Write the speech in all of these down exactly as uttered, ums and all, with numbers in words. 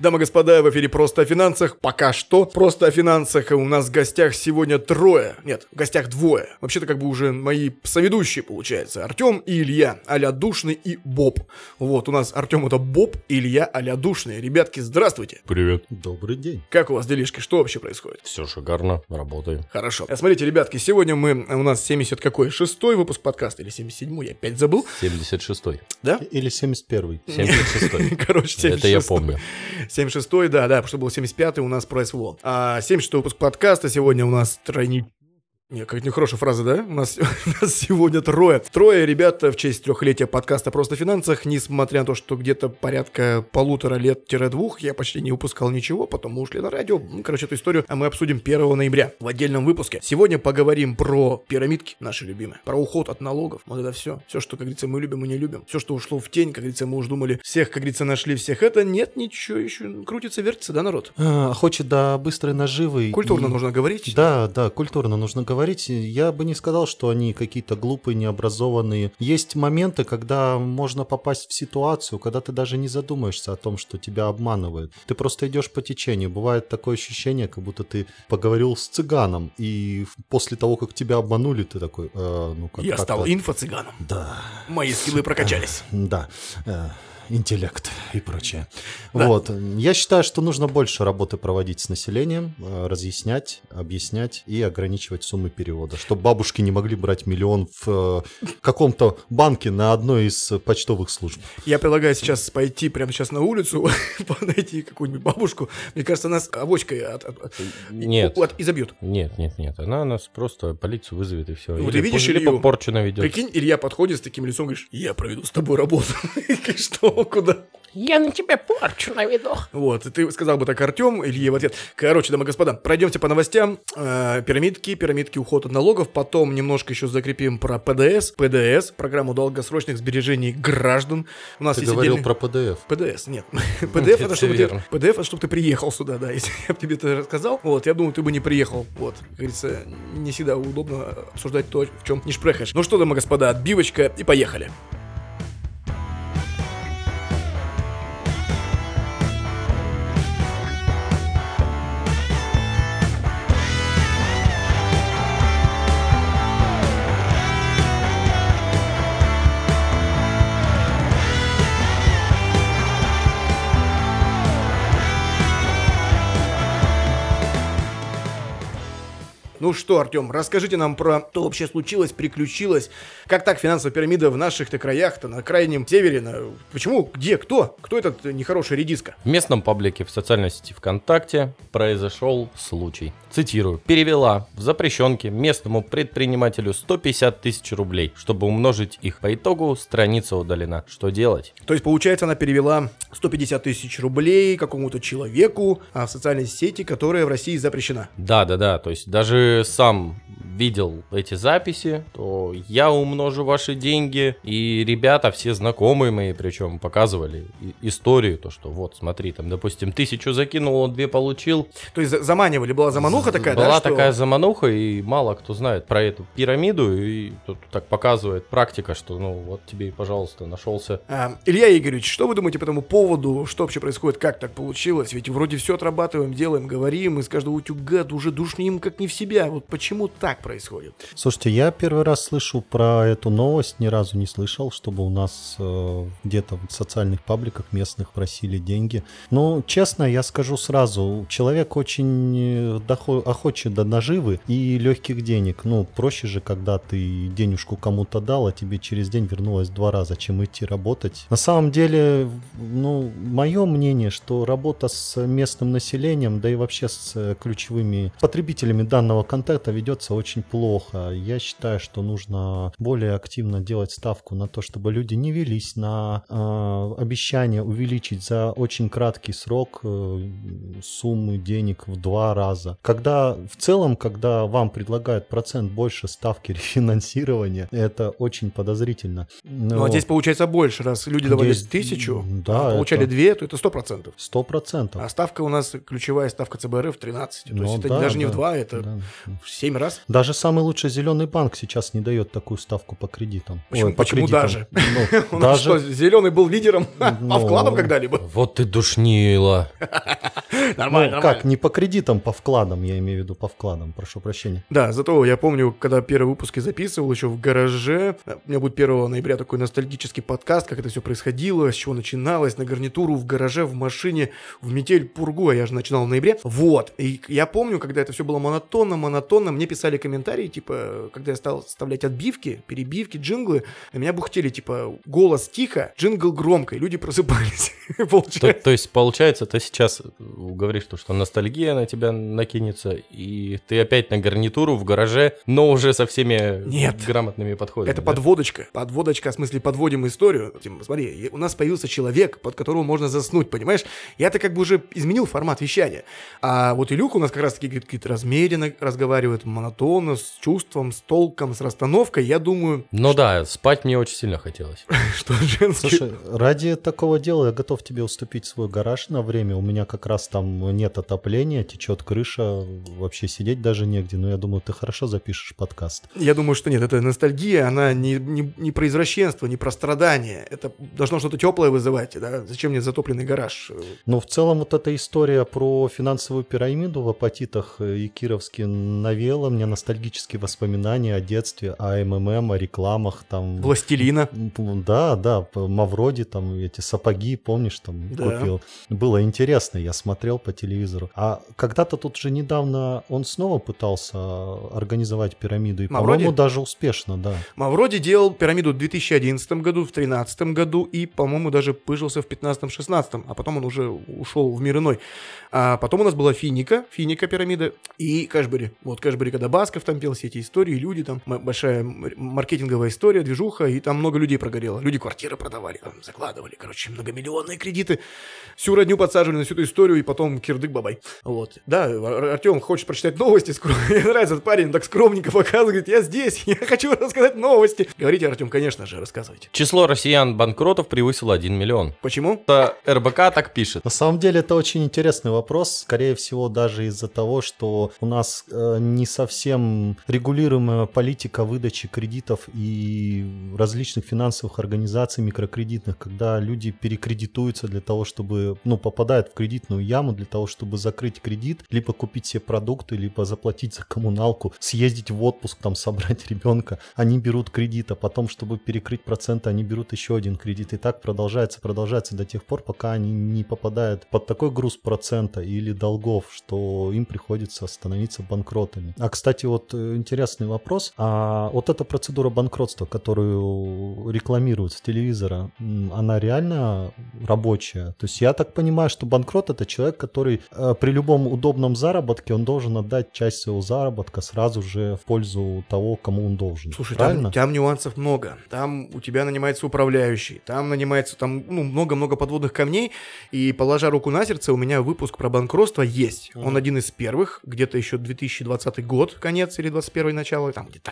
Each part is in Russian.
Дамы и господа, в эфире «Просто о финансах». Пока что «Просто о финансах». И у нас в гостях сегодня трое. Нет, в гостях двое. Вообще-то как бы уже мои соведущие, получается. Артем и Илья, а-ля Душный и Боб. Вот, у нас Артем это Боб, Илья а-ля Душный. Ребятки, здравствуйте. Привет. Добрый день. Как у вас делишки? Что вообще происходит? Все шикарно, работаем. Хорошо. А смотрите, ребятки, сегодня мы, у нас семьдесят какой? Шестой выпуск подкаста или семьдесят седьмой? Я опять забыл. семьдесят шестой. Да? Или семьдесят первый. семьдесят шестой. Короче, семьдесят шестой. Это я помню. семьдесят шестой, да, да, потому что был семьдесят пятый у нас произвол. А семьдесят шестой выпуск подкаста, сегодня у нас тройник. Не, как нехорошая фраза, да? У нас, у нас сегодня трое. Трое ребят в честь трехлетия подкаста «Просто о финансах», несмотря на то, что где-то порядка полутора лет-двух я почти не выпускал ничего, потом мы ушли на радио. Короче, эту историю мы обсудим первого ноября в отдельном выпуске. Сегодня поговорим про пирамидки, наши любимые, про уход от налогов, вот это все. Все, что, как говорится, мы любим и не любим. Все, что ушло в тень, как говорится, мы уж думали, всех, как говорится, нашли, всех это. Нет, ничего еще, крутится, вертится, да, народ? А, хочет до быстрой наживы. Культурно и... нужно говорить. Да, да, культурно нужно говорить. Я бы не сказал, что они какие-то глупые, необразованные. Есть моменты, когда можно попасть в ситуацию, когда ты даже не задумаешься о том, что тебя обманывают. Ты просто идешь по течению. Бывает такое ощущение, как будто ты поговорил с цыганом, и после того, как тебя обманули, ты такой... Э, ну, как, я как-то... стал инфо-цыганом. Да. Мои скиллы прокачались. Да. Интеллект и прочее. Да. Вот. Я считаю, что нужно больше работы проводить с населением, разъяснять, объяснять и ограничивать суммы перевода, чтобы бабушки не могли брать миллион в э, каком-то банке на одной из почтовых служб. Я предлагаю сейчас пойти прямо сейчас на улицу, найти какую-нибудь бабушку. Мне кажется, нас авоськой от, от, нет. от, и забьют. Нет, нет, нет. Она нас просто полицию вызовет и все. Вот ты видишь Илью? Порчу наведет. Прикинь, Илья подходит с таким лицом, говоришь, я проведу с тобой работу. Что? Куда? Я на тебя порчу наведу. Вот, и ты сказал бы так, Артем, Илье в ответ. Короче, дамы и господа, пройдемте по новостям. Э, пирамидки, пирамидки, уход от налогов. Потом немножко еще закрепим про ПДС. ПДС, программу долгосрочных сбережений граждан. У нас ты есть говорил отдельный... про ПДФ. ПДС, нет. ПДФ это чтобы ты приехал сюда, да. Если я бы тебе это рассказал, вот, я думаю, ты бы не приехал. Вот, как говорится, не всегда удобно обсуждать то, в чем не шпрехаешь. Ну что, дамы и господа, отбивочка и поехали. Ну что, Артем, расскажите нам про то, вообще случилось, приключилось. Как так финансовая пирамида в наших-то краях-то, на крайнем севере? На... Почему? Где? Кто? Кто этот нехороший редиска? В местном паблике в социальной сети ВКонтакте произошел случай. Цитирую. Перевела в запрещенке местному предпринимателю сто пятьдесят тысяч рублей, чтобы умножить их. По итогу страница удалена. Что делать? То есть, получается, она перевела сто пятьдесят тысяч рублей какому-то человеку в социальной сети, которая в России запрещена. Да, да, да. То есть, даже сам видел эти записи, то я умножу ваши деньги. И ребята, все знакомые мои, причем показывали историю, то что вот, смотри, там, допустим, тысячу закинул, он две получил. То есть заманивали, была замануха такая, была да? Была такая что... замануха, и мало кто знает про эту пирамиду, и тут так показывает практика, что ну вот тебе, пожалуйста, нашелся. А, Илья Игоревич, что вы думаете по этому поводу, что вообще происходит, как так получилось? Ведь вроде все отрабатываем, делаем, говорим, из каждого утюга уже душним как не в себя. Вот почему так происходит? Слушайте, я первый раз слышу про эту новость, ни разу не слышал, чтобы у нас э, где-то в социальных пабликах местных просили деньги. Но, честно, я скажу сразу, человек очень дохо- охочет до наживы и легких денег. Ну, проще же, когда ты денежку кому-то дал, а тебе через день вернулось два раза, чем идти работать. На самом деле, ну, мое мнение, что работа с местным населением, да и вообще с ключевыми потребителями данного контента, контента ведется очень плохо. Я считаю, что нужно более активно делать ставку на то, чтобы люди не велись на э, обещание увеличить за очень краткий срок э, суммы денег в два раза. Когда в целом, когда вам предлагают процент больше ставки рефинансирования, это очень подозрительно. Но... Ну а здесь получается больше, раз люди давали здесь... тысячу, да, получали это... две, то это сто процентов. сто процентов. А ставка у нас, ключевая ставка ЦБРФ тринадцать. То ну, есть это да, даже да, не в два, это... Да. в семь раз. Даже самый лучший зеленый банк сейчас не дает такую ставку по кредитам. Почему, Ой, по почему кредитам. даже? Ну, даже... Что, зеленый был лидером по вкладам когда-либо? Вот ты душнила. Нормально, нормально. Как, не по кредитам, по вкладам, я имею в виду, по вкладам, прошу прощения. Да, зато я помню, когда первые выпуски записывал еще в гараже, у меня будет первого ноября такой ностальгический подкаст, как это все происходило, с чего начиналось, на гарнитуру, в гараже, в машине, в метель, пургу, а я же начинал в ноябре. Вот, и я помню, когда это все было монотонно, монотонно, мне писали комментарии, типа, когда я стал вставлять отбивки, перебивки, джинглы, на меня бухтели, типа, голос тихо, джингл громко, и люди просыпались. То есть, получается, ты сейчас говоришь, что ностальгия на тебя накинется, и ты опять на гарнитуру в гараже, но уже со всеми грамотными подходами. Это подводочка. Подводочка, в смысле, подводим историю. Смотри, у нас появился человек, под которого можно заснуть, понимаешь? Я-то как бы уже изменил формат вещания. А вот Илюха у нас как раз-таки говорит, размеренно разговаривает, монотонно, с чувством, с толком, с расстановкой, я думаю... Ну да, спать мне очень сильно хотелось. Что женский... Слушай, ради такого дела я готов тебе уступить свой гараж на время. У меня как раз там нет отопления, течет крыша, вообще сидеть даже негде. Но я думаю, ты хорошо запишешь подкаст. Я думаю, что нет, это ностальгия, она не, не, не про извращенство, не про страдания. Это должно что-то теплое вызывать. Да? Зачем мне затопленный гараж? Ну, в целом, вот эта история про финансовую пирамиду в Апатитах и Кировске навела мне ностальгические воспоминания о детстве, о МММ, о рекламах. Там... Пластилина. Да, да, Мавроди, там эти сапоги, помнишь, там да. купил. Было интересно, я смотрел по телевизору. А когда-то тут же недавно он снова пытался организовать пирамиду. И, Мавроди? По-моему, даже успешно, да. Мавроди делал пирамиду в две тысячи одиннадцатом году, в две тысячи тринадцатом году и, по-моему, даже пыжился в две тысячи пятнадцатом-шестнадцатом. А потом он уже ушел в мир иной. А потом у нас была Финика, Финика пирамида и Кэшбери. Вот Кэшбери, когда Басков там пел все эти истории, люди там, м- большая маркетинговая история, движуха, и там много людей прогорело. Люди квартиры продавали, там закладывали, короче, многомиллионные кредиты. Всю родню подсаживали на всю эту историю, и потом кирдык-бабай. Вот. Да, Артем хочет прочитать новости. Скром... Мне нравится этот парень, он так скромненько показывает, говорит, я здесь, я хочу рассказать новости. Говорите, Артем, конечно же, рассказывайте. Число россиян-банкротов превысило один миллион. Почему? Это эр бэ ка так пишет. На самом деле, это очень интересный вопрос. Скорее всего, даже из-за того, что у нас э, не совсем регулируемая политика выдачи кредитов и различных финансовых организаций микрокредитных, когда люди перекредитуются для того, чтобы, ну, попадают в кредитную яму для того, чтобы закрыть кредит, либо купить себе продукты, либо заплатить за коммуналку, съездить в отпуск, там, собрать ребенка. Они берут кредит, а потом, чтобы перекрыть проценты, они берут еще один кредит. И так продолжается, продолжается до тех пор, пока они не попадают под такой груз процента или долгов, что им приходится становиться банкротами. А, кстати, вот интересный вопрос. А вот эта процедура банкротства, которую рекламируют с телевизора, она реально рабочая? То есть я так понимаю, что банкрот — это человек, который э, при любом удобном заработке, он должен отдать часть своего заработка сразу же в пользу того, кому он должен. Слушай, там, там нюансов много. Там у тебя нанимается управляющий, там нанимается там, ну, много-много подводных камней, и, положа руку на сердце, у меня выпуск про банкротство есть. Он mm. один из первых, где-то еще две тысячи двадцатый год, конец, или двадцать первый начало, там где-то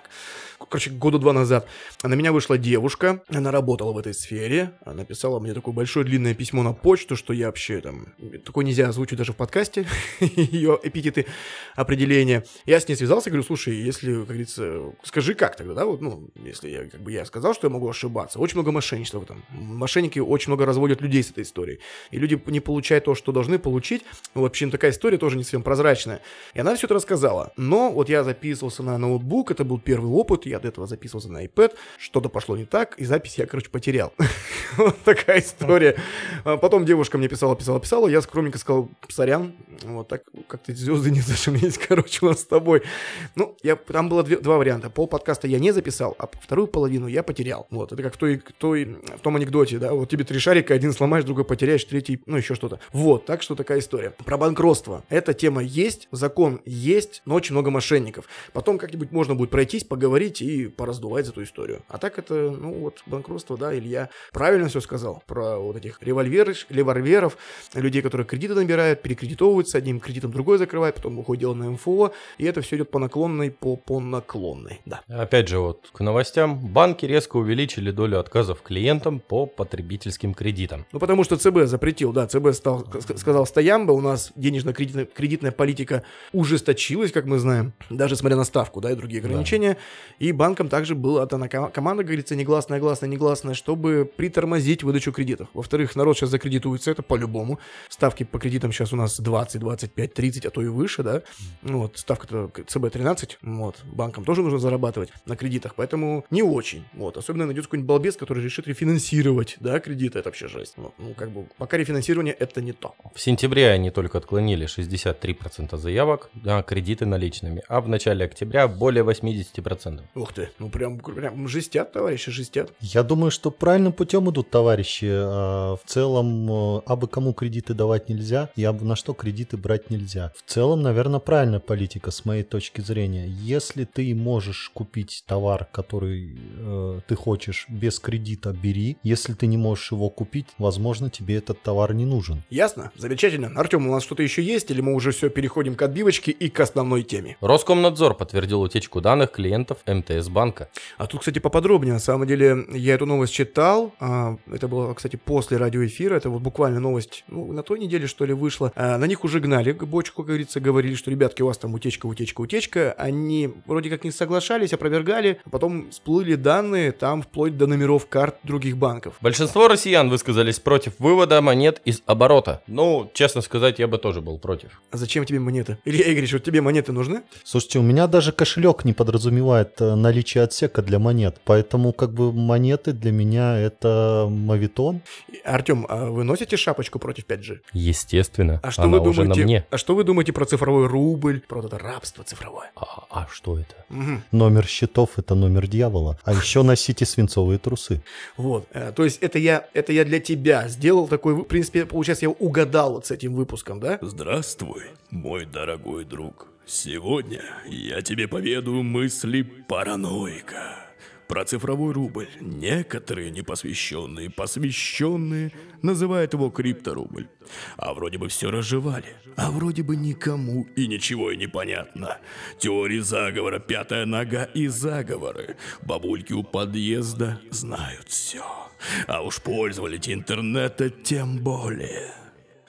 так, короче, года два назад. На меня вышла девушка, она работала в этой сфере, она писала мне такое большое длинное письмо на почту, что я вообще там, такое нельзя озвучить даже в подкасте, ее эпитеты, определения. Я с ней связался, говорю, слушай, если, как говорится, скажи как тогда, да, вот, ну, если я, как бы, я сказал, что я могу ошибаться, очень много мошенничества в этом. Мошенники очень много разводят людей с этой историей, и люди не получают то, что должны получить. В общем, такая история тоже не совсем прозрачная. И она все это рассказала. Но вот я записывался на ноутбук, это был первый опыт, я до этого записывался на iPad, что-то пошло не так, и запись я, короче, потерял. Вот такая история. Потом девушка мне писала, писала, писала, я скромненько сказал, сорян, вот так как-то звезды не зашились, короче, у нас с тобой. Ну, я, там было две, два варианта. Пол подкаста я не записал, а вторую половину я потерял. Вот, это как в, той, той, в том анекдоте, да, вот тебе три шарика, один сломаешь, другой потеряешь, третий, ну, еще что-то. Вот, так что такая история. Про банкротство. Эта тема есть, закон есть, но очень много мошенников. Потом как-нибудь можно будет пройтись, поговорить и пораздувать за эту историю. А так это, ну, вот, банкротство, да, Илья правильно все сказал про вот этих револьверов, револьверов, людей, которые кредиты набирают, перекредитовываются, одним кредитом другой закрывают, потом уходит дело на эм эф о, и это все идет по наклонной, по, по наклонной, да. Опять же, вот, к новостям. Банки резко увеличили долю отказов клиентам по потребительским кредитам. Ну, потому что цэ бэ запретил, да, цэ бэ стал, сказал стоямба, у нас денежно-кредитная политика ужесточилась, увеличилась, как мы знаем, даже смотря на ставку, да, и другие ограничения. Да. И банкам также была отдана команда, как говорится, негласная, гласная, негласная, чтобы притормозить выдачу кредитов. Во-вторых, народ сейчас закредитуется, это по-любому. Ставки по кредитам сейчас у нас двадцать, двадцать пять, тридцать, а то и выше, да. Вот, ставка-то цэ бэ тринадцать, вот, банкам тоже нужно зарабатывать на кредитах, поэтому не очень. Вот, особенно найдется какой-нибудь балбес, который решит рефинансировать, да, кредиты, это вообще жесть. Ну, ну как бы, пока рефинансирование это не то. В сентябре они только отклонили шестьдесят три процента заявок на кредиты наличными, а в начале октября более восемьдесят процентов. Ух ты, ну прям, прям жестят, товарищи, жестят. Я думаю, что правильным путем идут товарищи. В целом, абы кому кредиты давать нельзя, и абы на что кредиты брать нельзя. В целом, наверное, правильная политика, с моей точки зрения. Если ты можешь купить товар, который э, ты хочешь, без кредита, бери. Если ты не можешь его купить, возможно, тебе этот товар не нужен. Ясно? Замечательно. Артем, у нас что-то еще есть, или мы уже все переходим к отбивочке и к основной теме? Роскомнадзор подтвердил утечку данных клиентов эм тэ эс Банка. А тут, кстати, поподробнее. На самом деле, я эту новость читал. Это было, кстати, после радиоэфира. Это вот буквально новость, ну, на той неделе, что ли, вышла. На них уже гнали бочку, как говорится, говорили, что, ребятки, у вас там утечка, утечка, утечка. Они вроде как не соглашались, опровергали. Потом всплыли данные, там вплоть до номеров карт других банков. Большинство россиян высказались против вывода монет из оборота. Ну, честно сказать, я бы тоже был против. А зачем тебе монеты? Илья Игоревич, вот тебе монеты нужны? Слушайте, у меня даже кошелек не подразумевает наличие отсека для монет. Поэтому, как бы, монеты для меня это моветон. Артем, а вы носите шапочку против пять джи? Естественно. А что она вы думаете, уже на мне. А что вы думаете про цифровой рубль, про это рабство цифровое? А, а что это? Угу. Номер счетов — это номер дьявола. А еще носите свинцовые трусы. Вот. То есть это я, это я для тебя сделал такой, в принципе, получается, я угадал вот с этим выпуском, да? Здравствуй, мой дорогой друг. Сегодня я тебе поведаю мысли параноика. Про цифровой рубль. Некоторые непосвященные, посвященные называют его крипторубль. А вроде бы все разжевали, а вроде бы никому и ничего и не понятно. Теории заговора, пятая нога и заговоры. Бабульки у подъезда знают все. А уж пользовались интернета тем более.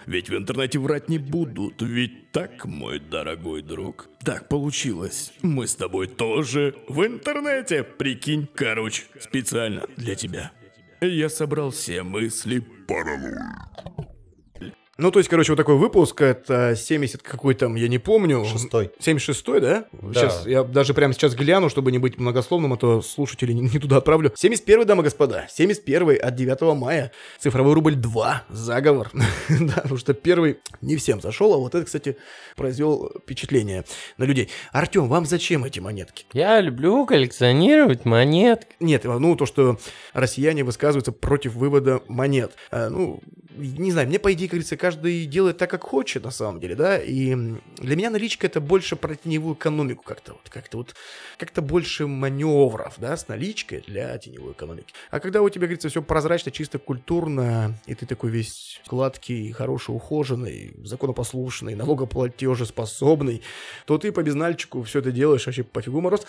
Ведь в интернете врать не будут, ведь так, мой дорогой друг? Так получилось. Мы с тобой тоже в интернете, прикинь. Короче, специально для тебя. Я собрал все мысли параллельно. Ну, то есть, короче, вот такой выпуск, это семьдесят какой там, я не помню. Шестой. семьдесят шестой, да? Да. Сейчас, я даже прямо сейчас гляну, чтобы не быть многословным, а то слушателей не, не туда отправлю. семьдесят первый, дамы и господа, семьдесят первый от девятого мая, цифровой рубль два, заговор. Да, потому что первый не всем зашел, а вот это, кстати, произвел впечатление на людей. Артем, вам зачем эти монетки? Я люблю коллекционировать монетки. Нет, ну, то, что россияне высказываются против вывода монет. А, ну, не знаю, мне, по идее, кажется, каждый делает так, как хочет, на самом деле, да, и для меня наличка — это больше про теневую экономику как-то вот, как-то вот, как-то больше маневров, да, с наличкой для теневой экономики. А когда у тебя, говорится, все прозрачно, чисто культурно, и ты такой весь гладкий, хороший, ухоженный, законопослушный, налогоплатежеспособный, то ты по безнальчику все это делаешь, вообще пофигу мороз.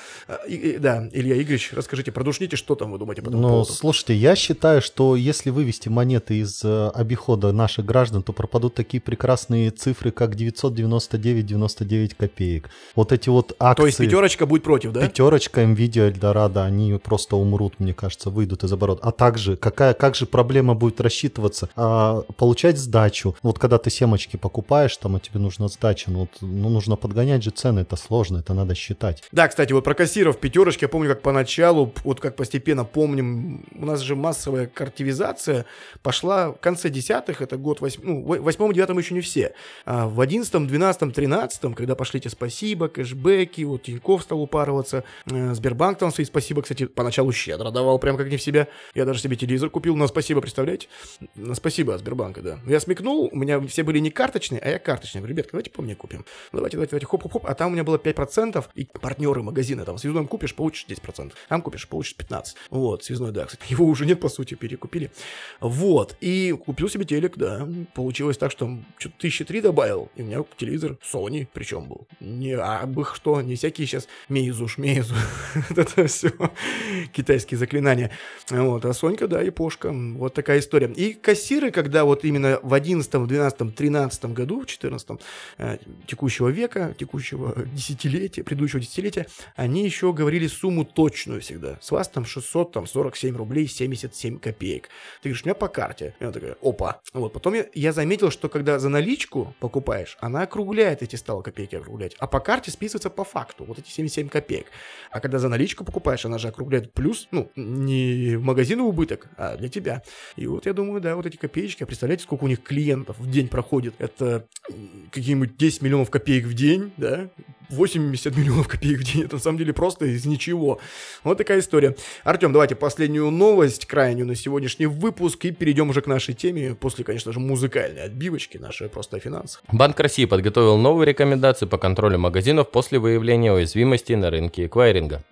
И, и, да, Илья Игоревич, расскажите, продушните, что там вы думаете по этому поводу? Ну, слушайте, я считаю, что если вывести монеты из обихода наших граждан, то пропадут такие прекрасные цифры, как девятьсот девяносто девять девяносто девять копеек. Вот эти вот акции... То есть пятерочка будет против, да? Пятерочка, Nvidia, Эльдорадо, они просто умрут, мне кажется, выйдут из оборота. А также, какая, как же проблема будет рассчитываться? А, получать сдачу. Вот когда ты семечки покупаешь, там, а тебе нужна сдача, ну, вот, ну нужно подгонять же цены, это сложно, это надо считать. Да, кстати, вот про кассиров пятерочки, я помню, как поначалу, вот как постепенно помним, у нас же массовая картивизация пошла в конце десятых, это год восьмой, ну, в восьмом-девятом еще не все. А в одиннадцатом, двенадцатом, тринадцатом, когда пошли те спасибо, кэшбэки, вот Тиньков стал упарываться, э, Сбербанк там свои спасибо, кстати, поначалу щедро давал, прям как не в себя. Я даже себе телевизор купил на спасибо, представляете? На спасибо от Сбербанка, да. Я смекнул, у меня все были не карточные, а я карточный. Говорю, ребятка, давайте по мне купим. Давайте, давайте, давайте, хоп-хоп-хоп. А там у меня было пять процентов, и партнеры магазина, там, Связной купишь, получишь десять процентов. Там купишь, получишь пятнадцать процентов. Вот, Связной, да, кстати. Его уже нет, по сути, перекупили. Вот, и купил себе телек, да, получил получилось так, что что-то тысячи три добавил, и у меня телевизор Sony причем был. Не абых что, не всякие сейчас Meizu, Meizu, это все китайские заклинания. Вот, а Сонька, да, и Пошка. Вот такая история. И кассиры, когда вот именно в одиннадцатом, двенадцатом, тринадцатом году, в четырнадцатом текущего века, текущего десятилетия, предыдущего десятилетия, они еще говорили сумму точную всегда. С вас там шестьсот сорок семь рублей семьдесят семь копеек. Ты говоришь, у меня по карте. И она такая, опа. Вот, потом я, я заметил, что когда за наличку покупаешь, она округляет, эти стала копейки округлять. А по карте списывается по факту, вот эти семьдесят семь копеек. А когда за наличку покупаешь, она же округляет плюс, ну, не в магазин убыток, а для тебя. И вот я думаю, да, вот эти копеечки, а представляете, сколько у них клиентов в день проходит? Это какие-нибудь десять миллионов копеек в день, да? восемьдесят миллионов копеек в день. Это на самом деле просто из ничего. Вот такая история. Артем, давайте последнюю новость, крайнюю на сегодняшний выпуск, и перейдем уже к нашей теме, после, конечно же, музыкальной отбивочки нашей «Просто о финансах». Банк России подготовил новые рекомендации по контролю магазинов после выявления уязвимостей на рынке эквайринга.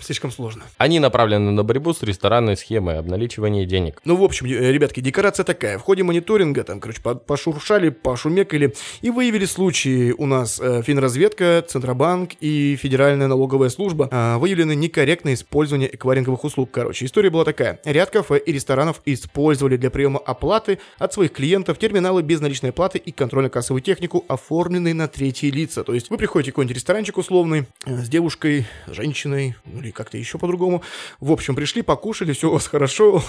Слишком сложно. Они направлены на борьбу с ресторанной схемой обналичивания денег. Ну, в общем, ребятки, декорация такая. В ходе мониторинга, там, короче, пошуршали, пошумекали, и выявили случаи у нас Финразведка, Центробанк и Федеральная налоговая служба. А, выявлены некорректное использование эквайринговых услуг. Короче, история была такая. Ряд кафе и ресторанов использовали для приема оплаты от своих клиентов терминалы безналичной оплаты и контрольно-кассовую технику, оформленные на третьи лица. То есть вы приходите в какой-нибудь ресторанчик условный с девушкой, женщиной, ну или как-то еще по-другому. В общем, пришли, покушали, все у вас хорошо,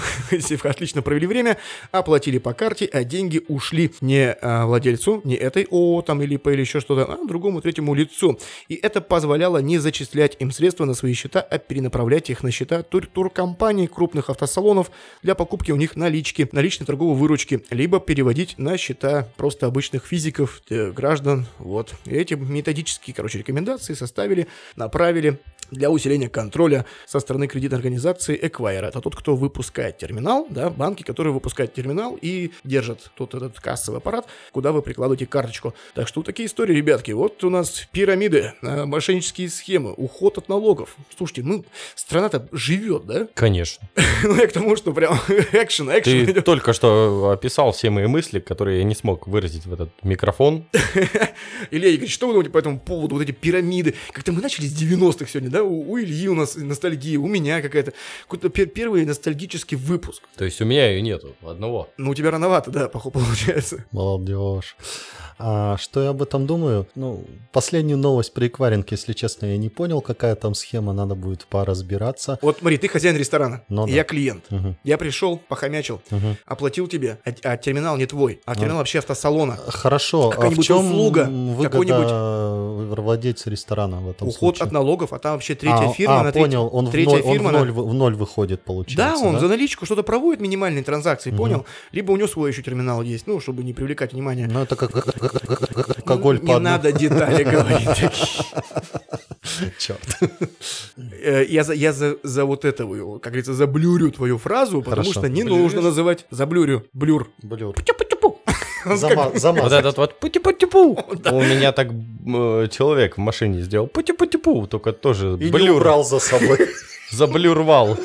отлично провели время, оплатили по карте, а деньги ушли не владельцу, не этой ООО там или ИП или еще что-то, а другому третьему лицу. И это позволяло не зачислять им средства на свои счета, а перенаправлять их на счета туркомпаний, крупных автосалонов для покупки у них налички, наличной торговой выручки, либо переводить на счета просто обычных физиков, граждан. Вот. И эти методические, короче, рекомендации составили, направили для усиления контроля со стороны кредитной организации эквайра. Это тот, кто выпускает терминал, да, банки, которые выпускают терминал и держат тот этот кассовый аппарат, куда вы прикладываете карточку. Так что такие истории, ребятки. Вот у нас пирамиды, мошеннические схемы, уход от налогов. Слушайте, ну, страна-то живет, да? Конечно. Ну, я к тому, что прям экшен, экшен. Ты только что описал все мои мысли, которые я не смог выразить в этот микрофон. Илья Игоревич, что вы думаете по этому поводу, вот эти пирамиды? Как-то мы начали с девяностых сегодня, да? У Ильи у нас ностальгия, у меня какая-то какой-то первый ностальгический выпуск. То есть у меня ее нету, одного. Ну, у тебя рановато, да, походу, получается. Молодежь. А что я об этом думаю? Ну, последнюю новость про эквайринг, если честно, я не понял, какая там схема, надо будет поразбираться. Вот смотри, ты хозяин ресторана, ну, да. Я клиент. Угу. Я пришел, похомячил, угу. Оплатил тебе, а, а терминал не твой, а терминал а. вообще автосалона. Хорошо, а в чем услуга, выгода владельца ресторана в этом Уход случае? Уход от налогов, а там вообще третья а, фирма, а, на треть... понял, он, в ноль, фирма он в, ноль, на... в ноль выходит, получается. Да, он да? за наличку что-то проводит, минимальные транзакции, угу. Понял? Либо у него свой еще терминал есть, ну, чтобы не привлекать внимания. Ну, это как алкоголь падает. Не надо детали говорить. Черт. Я, за, я за, за вот это, как говорится, заблюрю твою фразу, потому Хорошо. что не Блюришь? нужно называть заблюрю. Блюр. Блюр. Пу-тю-пу-тю-пу. Зама- замазать. Вот этот вот пути-пути-пу. У меня так человек в машине сделал пути-пути-пу, только тоже блюр. И не убрал за собой. Заблюрвал.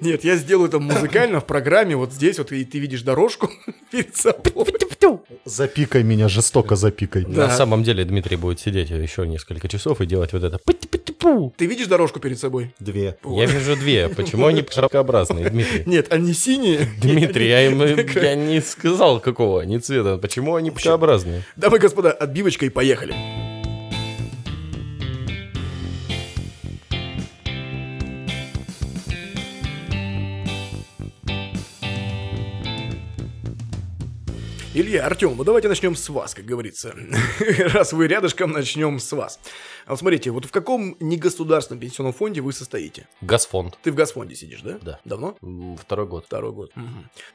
Нет, я сделаю это музыкально в программе, вот здесь вот, и ты видишь дорожку перед собой. Запикай меня, жестоко запикай. Да. На самом деле Дмитрий будет сидеть еще несколько часов и делать вот это. Ты видишь дорожку перед собой? Две. Я вижу две. Почему они шапкообразные, Дмитрий? Нет, они синие. Дмитрий, я им я не сказал, какого они цвета. Почему они шапкообразные? Дамы и господа, отбивочка и поехали. Илья, Артем, ну давайте начнем с вас, как говорится. Раз вы рядышком, начнем с вас. А вот смотрите, вот в каком негосударственном пенсионном фонде вы состоите? Газфонд. Ты в Газфонде сидишь, да? Да. Давно? Второй год. Второй год. Угу.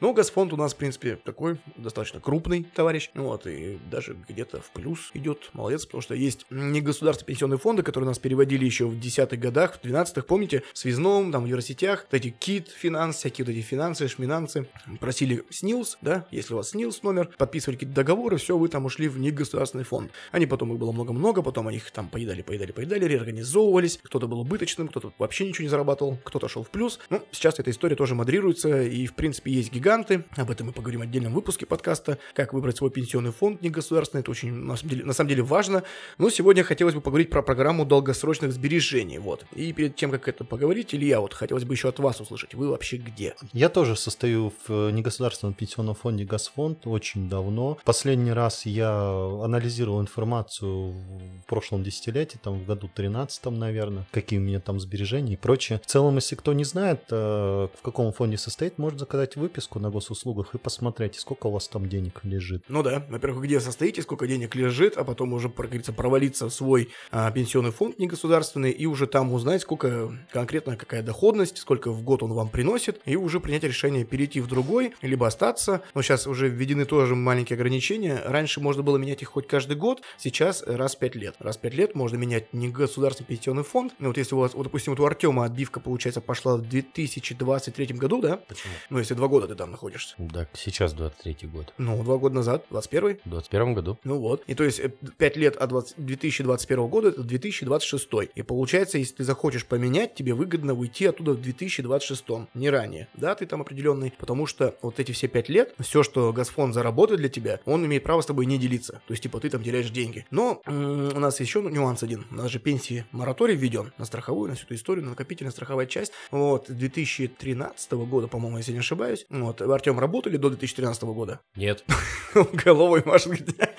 Ну, Газфонд у нас, в принципе, такой достаточно крупный товарищ. Вот, и даже где-то в плюс идет. Молодец, потому что есть негосударственные пенсионные фонды, которые нас переводили еще в десятых годах, в двенадцатых, помните, в Связном, там, в Евросетях, вот эти кит, финансы, всякие вот эти финансы, шминансы. Просили СНИЛС, да, если у вас СНИЛС номер, например, подписывали какие-то договоры, все, вы там ушли в негосударственный фонд. Они потом, их было много-много, потом они их там поедали, поедали, поедали, реорганизовывались, кто-то был убыточным, кто-то вообще ничего не зарабатывал, кто-то шел в плюс. Ну, сейчас эта история тоже модерируется, и, в принципе, есть гиганты, об этом мы поговорим в отдельном выпуске подкаста, как выбрать свой пенсионный фонд негосударственный, это очень, на самом деле, на самом деле важно. Но сегодня хотелось бы поговорить про программу долгосрочных сбережений, вот. И перед тем, как это поговорить, Илья, вот хотелось бы еще от вас услышать, вы вообще где? Я тоже состою в негосударственном пенсионном фонде «Газфонд» очень давно. Последний раз я анализировал информацию в прошлом десятилетии, там в году тринадцатом, наверное, какие у меня там сбережения и прочее. В целом, если кто не знает, в каком фонде состоит, можно заказать выписку на госуслугах и посмотреть, сколько у вас там денег лежит. Ну да, во-первых, где состоите, сколько денег лежит, а потом уже, как говорится, провалиться в свой а, пенсионный фонд негосударственный и уже там узнать, сколько конкретно, какая доходность, сколько в год он вам приносит, и уже принять решение перейти в другой, либо остаться. Но сейчас уже введены тоже маленькие ограничения. Раньше можно было менять их хоть каждый год, сейчас раз в пять лет. Раз в пять лет можно менять негосударственный пенсионный фонд. И вот если у вас, вот, допустим, вот у Артема отбивка, получается, пошла в две тысячи двадцать третьем году, да? Почему? Ну, если два года ты там находишься. Да, сейчас двадцать третий год. Ну, два года назад, двадцать первый. В двадцать первом году. Ну вот. И то есть пять лет от двадцать, две тысячи двадцать первого года, это две тысячи двадцать шестой. И получается, если ты захочешь поменять, тебе выгодно уйти оттуда в две тысячи двадцать шестом, не ранее. Да, ты там определенный, потому что вот эти все пять лет, все, что Газфонд заработает для тебя, он имеет право с тобой не делиться. То есть, типа, ты там теряешь деньги. Но м-м, у нас еще ну, нюанс один. У нас же пенсии мораторий введен на страховую, на всю эту историю, на накопительная страховая часть. Вот, две тысячи тринадцатого года, по-моему, если не ошибаюсь. Вот, Артем, работали до две тысячи тринадцатого года? Нет. Головой машет где-то.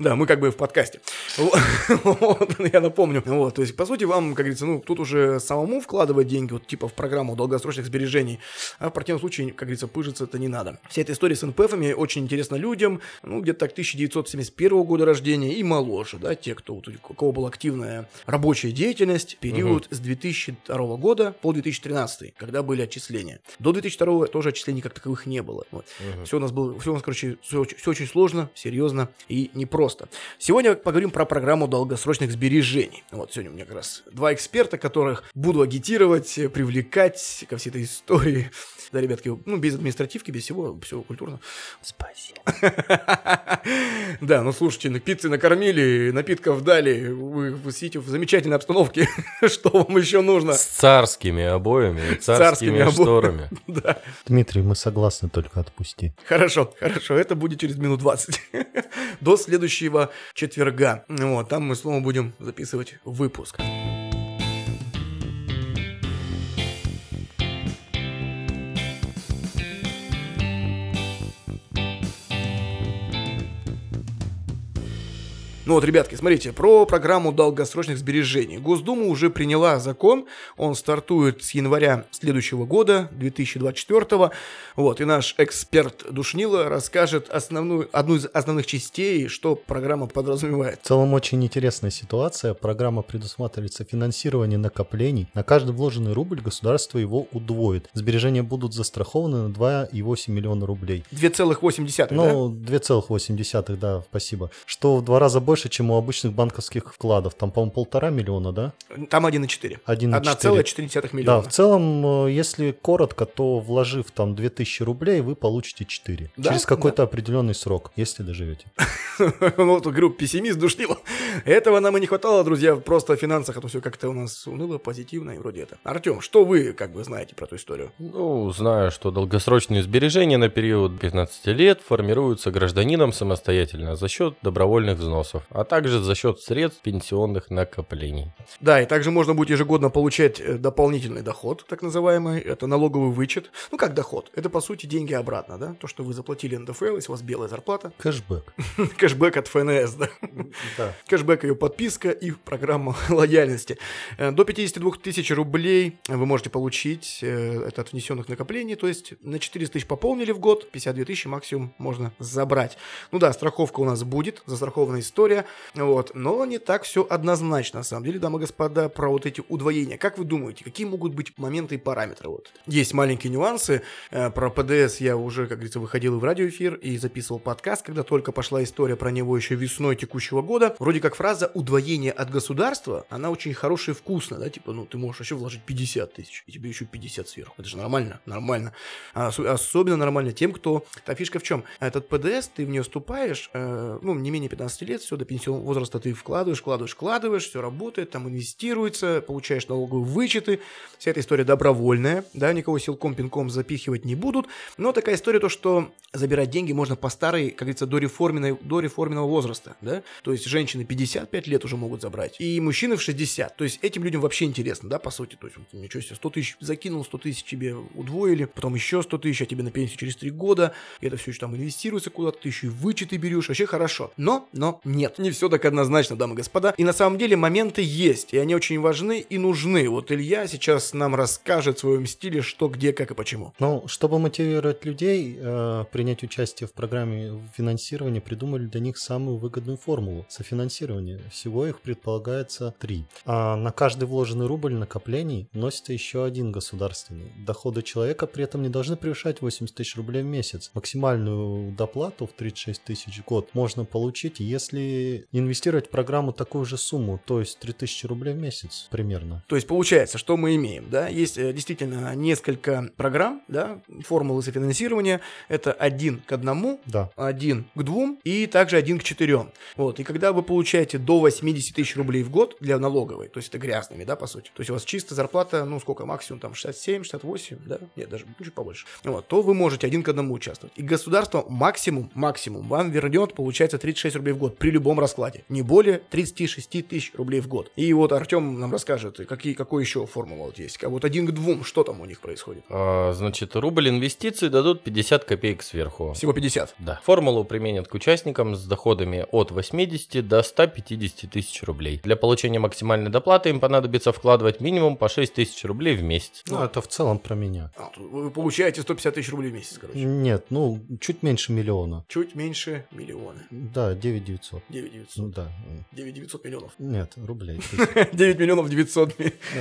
Да, мы как бы в подкасте. Вот, я напомню. Вот, то есть, по сути, вам, как говорится, ну, тут уже самому вкладывать деньги, вот, типа, в программу долгосрочных сбережений, а в противном случае, как говорится, пыжиться это не надо. Вся эта история с эн пэ эфами очень интересна людям, ну, где-то так тысяча девятьсот семьдесят первого года рождения и моложе, да, те, кто, у кого была активная рабочая деятельность, период угу. с две тысячи второго года по две тысячи тринадцатый, когда были отчисления. До две тысячи второго тоже отчислений как таковых не было. Вот. Угу. Все у нас было, все у нас, короче, все, все очень сложно, серьезно и непросто. Просто. Сегодня поговорим про программу долгосрочных сбережений. Вот сегодня у меня как раз два эксперта, которых буду агитировать, привлекать ко всей этой истории. Да, ребятки, ну, без административки, без всего, все культурно. Спасибо. Да, ну, слушайте, пиццы накормили, напитков дали, вы сидите в замечательной обстановке. Что вам еще нужно? С царскими обоями, царскими шторами. Дмитрий, мы согласны, только отпусти. Хорошо, хорошо, это будет через минут двадцать. До следующего четверга. Вот, там мы снова будем записывать выпуск. Ну вот, ребятки, смотрите, про программу долгосрочных сбережений. Госдума уже приняла закон, он стартует с января следующего года, две тысячи двадцать четвёртого. Вот, и наш эксперт Душнила расскажет основную, одну из основных частей, что программа подразумевает. В целом очень интересная ситуация. Программа предусматривается финансирование накоплений. На каждый вложенный рубль государство его удвоит. Сбережения будут застрахованы на два целых восемь десятых миллиона рублей. две целых восемь десятых, ну, да? две целых восемь десятых, да, спасибо. Что в два раза больше, чем у обычных банковских вкладов. Там, по-моему, полтора миллиона, да? Там один целых четыре десятых. один целых четыре десятых миллиона. Да, в целом, если коротко, то вложив там две тысячи рублей, вы получите четыре. Да? Через какой-то да. определенный срок, если доживете. Вот, говорю, пессимист душнило. Этого нам и не хватало, друзья, просто о финансах. А то все как-то у нас уныло, позитивно и вроде это. Артем, что вы как бы знаете про эту историю? Ну, знаю, что долгосрочные сбережения на период пятнадцати лет формируются гражданином самостоятельно за счет добровольных взносов, а также за счет средств пенсионных накоплений. Да, и также можно будет ежегодно получать дополнительный доход, так называемый, это налоговый вычет. Ну, как доход, это, по сути, деньги обратно, да? То, что вы заплатили эн дэ эф эл, если у вас белая зарплата. Кэшбэк. Кэшбэк от эф эн эс, да? Да. Кэшбэк, ее подписка и программа лояльности. До пятидесяти двух тысяч рублей вы можете получить это от внесенных накоплений, то есть на четыреста тысяч пополнили в год, пятьдесят две тысячи максимум можно забрать. Ну да, страховка у нас будет, застрахованная история. Вот. Но не так все однозначно, на самом деле, дамы и господа, про вот эти удвоения. Как вы думаете, какие могут быть моменты и параметры? Вот. Есть маленькие нюансы. Про ПДС я уже, как говорится, выходил и в радиоэфир, и записывал подкаст, когда только пошла история про него еще весной текущего года. Вроде как как фраза «удвоение от государства», она очень хорошая и вкусная, да, типа, ну, ты можешь вообще вложить пятьдесят тысяч, и тебе еще пятьдесят сверху, это же нормально, нормально, особенно нормально тем, кто, а фишка в чем, этот ПДС, ты в нее вступаешь, э, ну, не менее пятнадцати лет, все, до пенсионного возраста ты вкладываешь, вкладываешь, вкладываешь, все работает, там инвестируется, получаешь налоговые вычеты, вся эта история добровольная, да, никого силком, пинком запихивать не будут, но такая история то, что забирать деньги можно по старой, как говорится, до реформенной, до реформенного возраста, да, то есть женщины пятьдесят пять лет уже могут забрать, и мужчины в шестьдесят, то есть этим людям вообще интересно, да, по сути, то есть, ничего себе, сто тысяч закинул, сто тысяч тебе удвоили, потом еще сто тысяч, а тебе на пенсию через три года, это все еще там инвестируется куда-то, ты еще и вычеты берешь, вообще хорошо, но, но нет, не все так однозначно, дамы и господа, и на самом деле моменты есть, и они очень важны и нужны, вот Илья сейчас нам расскажет в своем стиле, что, где, как и почему. Ну, чтобы мотивировать людей э, принять участие в программе финансирования, придумали для них самую выгодную формулу софинансирования. Всего их предполагается три. А на каждый вложенный рубль накоплений носится еще один государственный. Доходы человека при этом не должны превышать восемьдесят тысяч рублей в месяц. Максимальную доплату в тридцать шесть тысяч в год можно получить, если инвестировать в программу такую же сумму, то есть три тысячи рублей в месяц примерно. То есть получается, что мы имеем, да, есть действительно несколько программ, да, формулы софинансирования, это один к одному, да, один к двум и также один к четырем, вот, и когда вы получаете до восемьдесят тысяч рублей в год для налоговой, то есть это грязными, да, по сути, то есть у вас чистая зарплата, ну, сколько, максимум там шестьдесят семь, шестьдесят восемь, да, нет, даже чуть побольше, вот, то вы можете один к одному участвовать, и государство максимум, максимум вам вернет, получается, тридцать шесть рублей в год при любом раскладе, не более тридцать шесть тысяч рублей в год, и вот Артем нам расскажет, какие, какой еще формула вот есть, а вот один к двум, что там у них происходит? А, значит, рубль инвестиций дадут пятьдесят копеек сверху. Всего пятьдесят? Да. Формулу применят к участникам с доходами от восьмидесяти до ста пятидесяти тысяч рублей. Для получения максимальной доплаты им понадобится вкладывать минимум по шесть тысяч рублей в месяц. Ну, ну это в целом про меня. А, вы получаете сто пятьдесят тысяч рублей в месяц, короче. Нет, ну, чуть меньше миллиона. Чуть меньше миллиона. Да, девять тысяч девятьсот. девять тысяч девятьсот. Ну, да. девять тысяч девятьсот миллионов. Нет, рублей. девять миллионов девятьсот.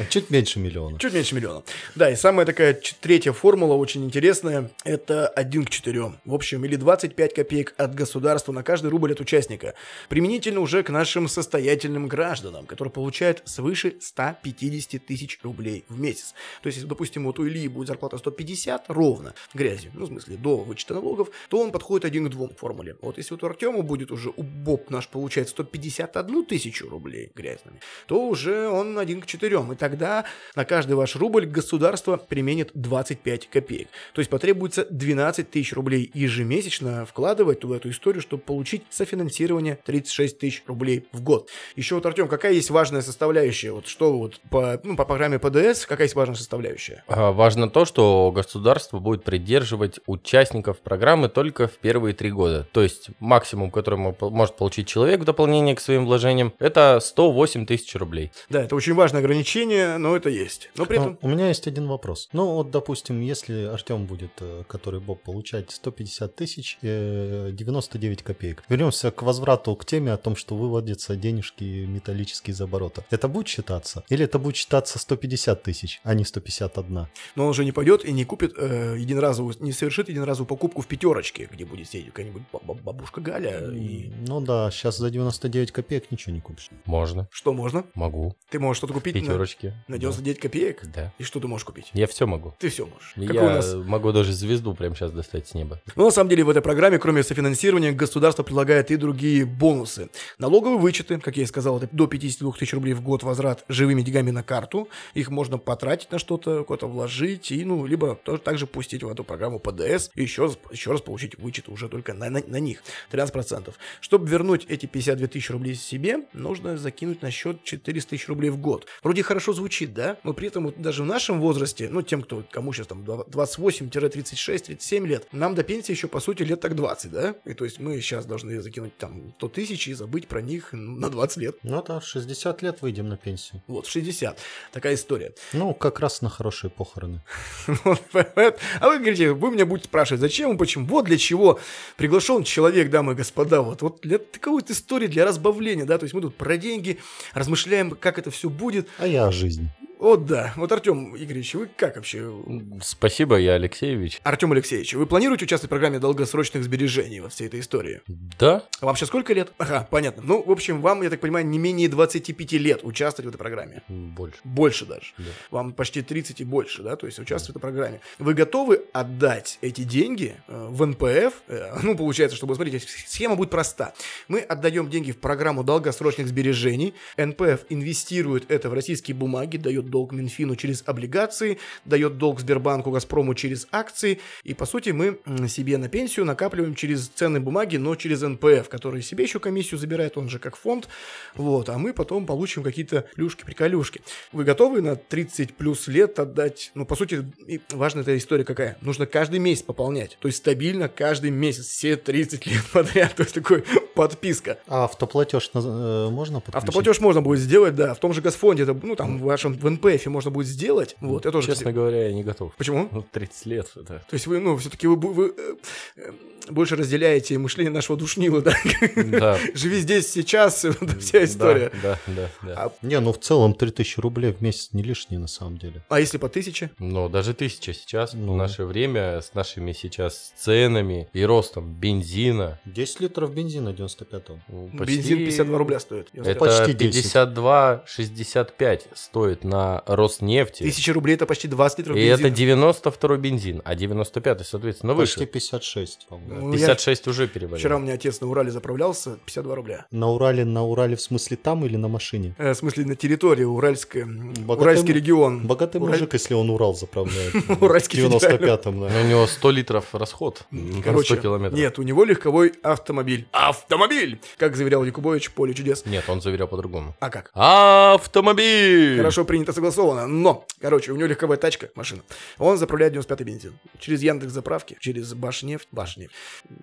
Чуть меньше миллиона. Чуть меньше миллиона. Да, и самая такая третья формула, очень интересная, это один к четырем. В общем, или двадцать пять копеек от государства на каждый рубль от участника. Применительно уже к нашим состоятельным гражданам, которые получают свыше ста пятидесяти тысяч рублей в месяц. То есть, если, допустим, вот у Ильи будет зарплата сто пятьдесят ровно, грязью, ну, в смысле, до вычета налогов, то он подходит один к двум формуле. Вот если вот у Артема будет уже, у Боб наш получает сто пятьдесят одну тысячу рублей грязными, то уже он один к четырем. И тогда на каждый ваш рубль государство применит двадцать пять копеек. То есть потребуется двенадцать тысяч рублей ежемесячно вкладывать в эту историю, чтобы получить софинансирование тридцать шесть тысяч рублей в год. Еще вот, Артем, какая есть важная составляющая? Вот что вот по, ну, по программе ПДС, какая есть важная составляющая? А, важно то, что государство будет придерживать участников программы только в первые три года. То есть максимум, который может получить человек в дополнение к своим вложениям, это сто восемь тысяч рублей. Да, это очень важное ограничение, но это есть. Но при этом... У меня есть один вопрос. Ну, вот, допустим, если Артем будет, который Боб, получать сто пятьдесят тысяч девяносто девять копеек, вернемся к возврату к теме о том, что выводятся денежки металлические из оборота. Это будет считаться? Или это будет считаться сто пятьдесят тысяч, а не сто пятьдесят один? Но он уже не пойдет и не купит э, единоразовую, не совершит единоразовую покупку в пятерочке, где будет сидеть какая-нибудь бабушка Галя. И... Ну да, сейчас за девяносто девять копеек ничего не купишь. Можно. Что можно? Могу. Ты можешь что-то купить пятерочки. На, на девяносто девять копеек? Да. И что ты можешь купить? Я все могу. Ты все можешь. Как я у нас... могу даже звезду прямо сейчас достать с неба. Ну, на самом деле, в этой программе, кроме софинансирования, государство предлагает и другие бонусы. Налоговые вычеты, как я и сказал, это до пятидесяти двух тысяч рублей в год возврат живыми деньгами на карту. Их можно потратить на что-то, куда-то вложить, и, ну, либо тоже также пустить в эту программу ПДС и еще, еще раз получить вычет уже только на, на, на них. тринадцать процентов. Чтобы вернуть эти пятьдесят две тысячи рублей себе, нужно закинуть на счет четыреста тысяч рублей в год. Вроде хорошо звучит, да? Но при этом вот даже в нашем возрасте, ну, тем, кто, кому сейчас там двадцать восемь - тридцать шесть - тридцать семь лет, нам до пенсии еще, по сути, лет так двадцать, да? И то есть мы сейчас должны закинуть там сто тысяч и забыть про них на двадцать лет. Ну, да, в шестьдесят лет выйдем на пенсию. Вот, в шестьдесят. Такая история. Ну, как раз на хорошие похороны. А вы говорите, вы меня будете спрашивать, зачем и почему? Вот для чего приглашен человек, дамы и господа, вот для такой вот истории, для разбавления, да? То есть мы тут про деньги размышляем, как это все будет. А я о жизни. О, да. Вот, Артем Игоревич, вы как вообще? Спасибо, я Алексеевич. Артем Алексеевич, вы планируете участвовать в программе долгосрочных сбережений во всей этой истории? Да. А вам сейчас сколько лет? Ага, понятно. Ну, в общем, вам, я так понимаю, не менее двадцати пяти лет участвовать в этой программе. Больше. Больше даже. Да. Вам почти тридцать и больше, да? То есть участвовать да. в этой программе. Вы готовы отдать эти деньги в эн пэ эф? Ну, получается, чтобы, смотрите, схема будет проста. Мы отдаем деньги в программу долгосрочных сбережений. эн пэ эф инвестирует это в российские бумаги, дает долг Минфину через облигации, дает долг Сбербанку, Газпрому через акции, и, по сути, мы себе на пенсию накапливаем через ценные бумаги, но через эн пэ эф, который себе еще комиссию забирает, он же как фонд, вот, а мы потом получим какие-то плюшки-приколюшки. Вы готовы на тридцать плюс лет отдать? Ну, по сути, важная эта история какая? Нужно каждый месяц пополнять, то есть стабильно каждый месяц, все тридцать лет подряд, то есть такой подписка. А автоплатеж можно подключить? Автоплатеж можно будет сделать, да, в том же Газфонде, это, ну, там, в вашем, в эн пэ эф можно будет сделать. Вот, я тоже, честно говоря, я не готов. Почему? Ну, тридцать лет. Да. То есть вы, ну, все-таки вы, вы э, больше разделяете мышление нашего душнила, да? Да. Живи здесь, сейчас, это вся история. Да, да, да. А... Не, ну в целом три тысячи рублей в месяц не лишние на самом деле. А если по тысяче? Ну, даже тысяча сейчас, ну... в наше время, с нашими сейчас ценами и ростом бензина. десять литров бензина девяносто пятого. Ну, почти... Бензин пятьдесят два рубля стоит. Это почти пятьдесят два шестьдесят пять стоит на Роснефти. Тысяча рублей это почти двадцать литров бензина. И это девяносто второй бензин, а девяносто пятый, соответственно, выше. Почти пятьдесят шесть, по-моему. пятьдесят шесть уже перевалил. Вчера у меня отец на Урале заправлялся, пятьдесят два рубля. На Урале, на Урале в смысле там или на машине? Э, в смысле на территории, Уральская, богатый, Уральский регион. Богатый Ураль... мужик, если он Урал заправляет. Уральский девяносто пятом, да. У него сто литров расход. Короче, нет, у него легковой автомобиль. Автомобиль! Как заверял Якубович, поле чудес. Нет, он заверял по-другому. А как? Автомобиль! Хорошо, принято, согласовано, но, короче, у него легковая тачка, машина, он заправляет девяносто пятый бензин через Яндекс.Заправки, через Башнефть, Башнефть,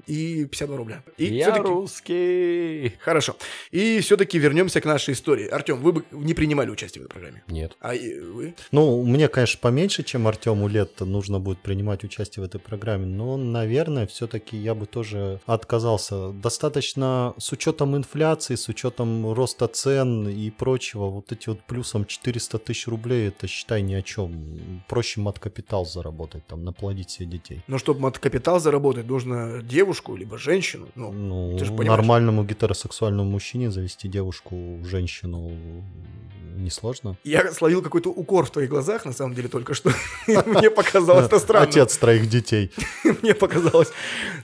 и пятьдесят два рубля. И я все-таки... русский. Хорошо, и все-таки вернемся к нашей истории. Артем, вы бы не принимали участие в этой программе? Нет. А вы? Ну, мне, конечно, поменьше, чем Артему лет нужно будет принимать участие в этой программе, но, наверное, все-таки я бы тоже отказался. Достаточно с учетом инфляции, с учетом роста цен и прочего, вот эти вот плюсом четыреста тысяч рублей, это, считай, ни о чем. Проще мат-капитал заработать, там, наплодить себе детей. Но чтобы мат-капитал заработать, нужно девушку, либо женщину. Ну, ну ты же понимаешь, нормальному гетеросексуальному мужчине завести девушку, женщину несложно. Я словил какой-то укор в твоих глазах, на самом деле, только что. Мне показалось это странным. Отец троих детей. Мне показалось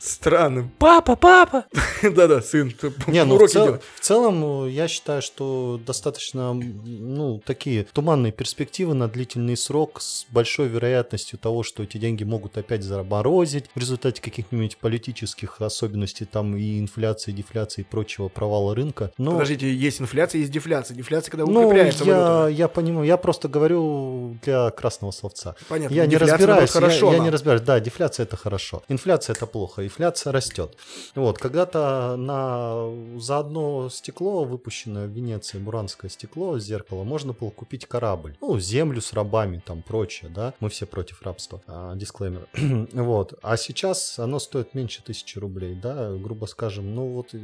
странным. Папа, папа! Да-да, сын, уроки делай. В целом, я считаю, что достаточно, ну, такие туманные перспективы на длительный срок с большой вероятностью того, что эти деньги могут опять заморозить в результате каких-нибудь политических особенностей, там и инфляции, дефляции и прочего провала рынка. Но... Подождите, есть инфляция, есть дефляция. Дефляция, когда укрепляется валюта. Ну, я, я понимаю, я просто говорю для красного словца. Понятно, я не разбираюсь, хорошо, я, я не разбираюсь. Да, дефляция это хорошо, инфляция это плохо, инфляция растет. Вот, когда-то на... за одно стекло, выпущенное в Венеции, муранское стекло, зеркало, можно было купить корабль, ну, землю с рабами, там, прочее, да, мы все против рабства, а, дисклеймер, вот, а сейчас оно стоит меньше тысячи рублей, да, грубо скажем, ну, вот,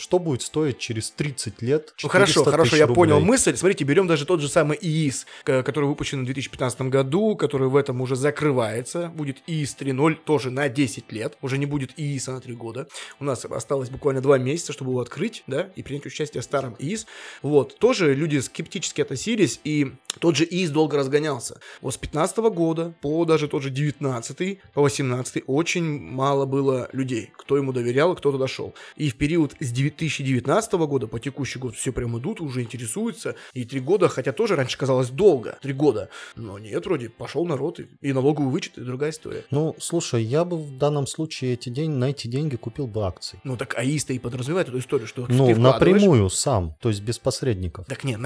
что будет стоить через тридцать лет четыреста тысяч рублей? Ну, хорошо, хорошо, я понял мысль, смотрите, берем даже тот же самый ИИС, который выпущен в две тысячи пятнадцатом году, который в этом уже закрывается, будет ИИС три ноль тоже на десять лет, уже не будет ИИСа на три года, у нас осталось буквально два месяца, чтобы его открыть, да, и принять участие в старом ИИС, вот, тоже люди скептически относились, и тот же ИИС долго разгонялся. Вот с пятнадцатого года по даже тот же девятнадцатый, по восемнадцатый очень мало было людей, кто ему доверял, кто туда шел. И в период с две тысячи девятнадцатого года по текущий год все прям идут, уже интересуются. И три года, хотя тоже раньше казалось долго, три года, но нет, вроде пошел народ, и, и налоговый вычет, и другая история. Ну, слушай, я бы в данном случае эти день, на эти деньги купил бы акции. Ну, так АИС-то и подразумевает эту историю, что ну, ты вкладываешь. Напрямую сам, то есть без посредников. Так нет,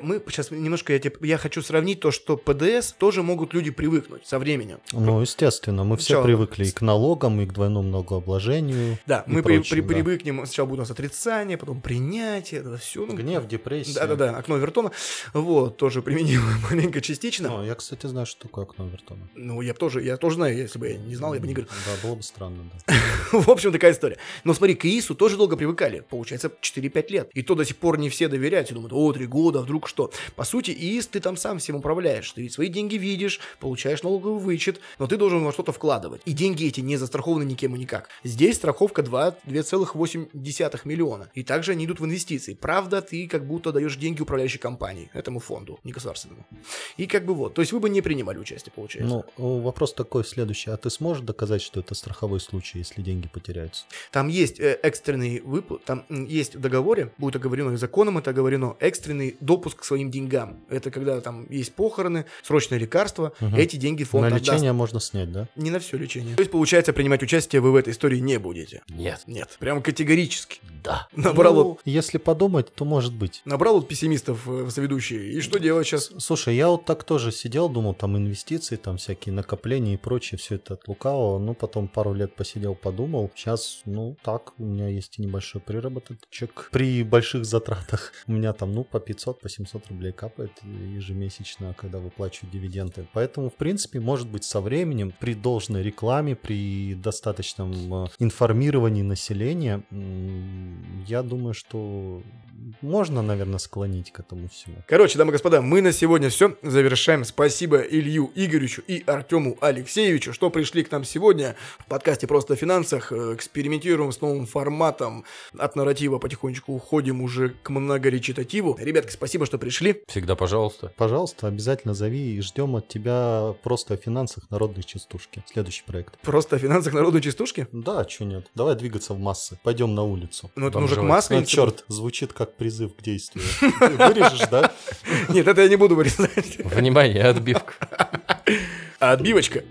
мы сейчас немножко, я тебе Я хочу сравнить то, что ПДС тоже могут люди привыкнуть со временем. Ну, естественно, мы все сначала... привыкли и к налогам, и к двойному налогообложению. Да, мы прочим, при, при, да. привыкнем, сначала будет у нас отрицание, потом принятие, это все. Гнев, депрессия. Да-да-да, окно Овертона. Вот, тоже применил маленько частично. А, я, кстати, знаю, что такое окно Овертона. Ну, я тоже, я тоже знаю, если бы я не знал, я бы не говорил. Да, было бы странно, да. В общем, такая история. Но смотри, к ИИСу тоже долго привыкали, получается, четыре-пять лет. И то до сих пор не все доверяют и думают, о, три года, вдруг что. По сути, ИИС ты там сам всем управляешь, ты ведь свои деньги видишь, получаешь налоговый вычет, но ты должен во что-то вкладывать. И деньги эти не застрахованы никем и никак. Здесь страховка два целых восемь десятых миллиона. И также они идут в инвестиции. Правда, ты как будто даешь деньги управляющей компании, этому фонду, не государственному. И как бы вот, то есть вы бы не принимали участие, получается. Ну, вопрос такой следующий, а ты сможешь доказать, что это страховой случай, если деньги потеряются? Там есть э, экстренный выплат, там есть в договоре, будет оговорено и законом, это оговорено, экстренный допуск к своим деньгам. Это когда там есть похороны, срочное лекарство, угу. Эти деньги фонд отдаст. На лечение отдаст. Можно снять, да? Не на все лечение. То есть, получается, принимать участие вы в этой истории не будете? Нет. Нет, прям категорически. Да. Набрал ну, вот... Если подумать, то может быть. Набрал вот пессимистов в соведущие, и что делать сейчас? Слушай, я вот так тоже сидел, думал, там инвестиции, там всякие накопления и прочее, все это от лукавого, ну потом пару лет посидел, подумал, сейчас, ну так, у меня есть и небольшой приработочек при больших затратах. У меня там, ну, по пятьсот, по семьсот рублей капает ежемесячно, когда выплачиваю дивиденды. Поэтому, в принципе, может быть, со временем при должной рекламе, при достаточном информировании населения, я думаю, что можно, наверное, склонить к этому всему. Короче, дамы и господа, мы на сегодня все завершаем. Спасибо Илью Игоревичу и Артему Алексеевичу, что пришли к нам сегодня в подкасте «Просто о финансах». Экспериментируем с новым форматом. От нарратива потихонечку уходим уже к многоречитативу. Ребятки, спасибо, что пришли. Всегда пожалуйста. Пожалуйста, обязательно зови, и ждем от тебя «Просто о финансах. Народной частушки». Следующий проект. «Просто о финансах. Народной частушки»? Да, чё нет. Давай двигаться в массы. Пойдем на улицу. Ну это нужно к массе. Ну, черт, звучит как призыв к действию. Ты вырежешь, да? Нет, это я не буду вырезать. Внимание, отбивка. Отбивочка.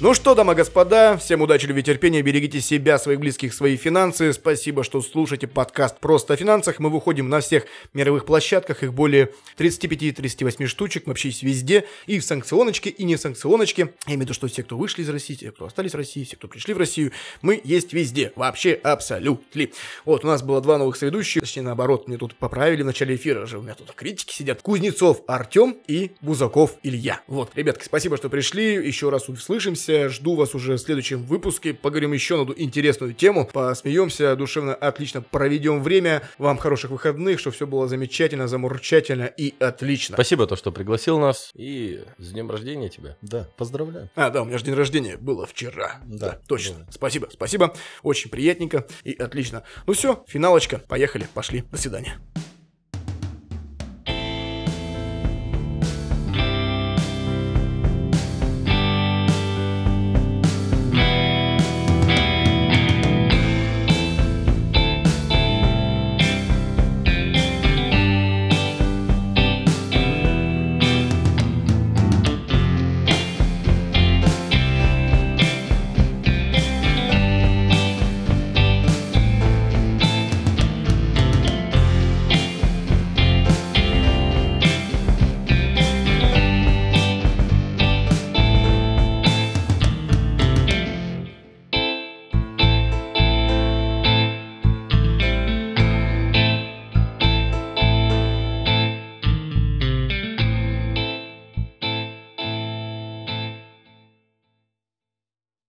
Ну что, дамы и господа, всем удачи, любви, терпения, берегите себя, своих близких, свои финансы. Спасибо, что слушаете подкаст «Просто о финансах». Мы выходим на всех мировых площадках, их более тридцать пять тридцать восемь штучек, мы вообще есть везде, и в санкционочке, и не в санкционочке. Я имею в виду, что все, кто вышли из России, все, кто остались в России, все, кто пришли в Россию, мы есть везде, вообще абсолютно. Вот, у нас было два новых соведущих, точнее, наоборот, мне тут поправили в начале эфира, же у меня тут критики сидят. Кузнецов Артем и Бузаков Илья. Вот, ребятки, спасибо, что пришли, еще раз услышимся. Жду вас уже в следующем выпуске. Поговорим еще на интересную тему. Посмеемся, душевно, отлично проведем время. Вам хороших выходных, чтобы все было замечательно, замурчательно и отлично. Спасибо, то, что пригласил нас. И с днем рождения тебя. Да, поздравляю. А, да, у меня же день рождения было вчера. Да, да точно. Да. Спасибо, спасибо. Очень приятненько и отлично. Ну все, финалочка. Поехали, пошли. До свидания.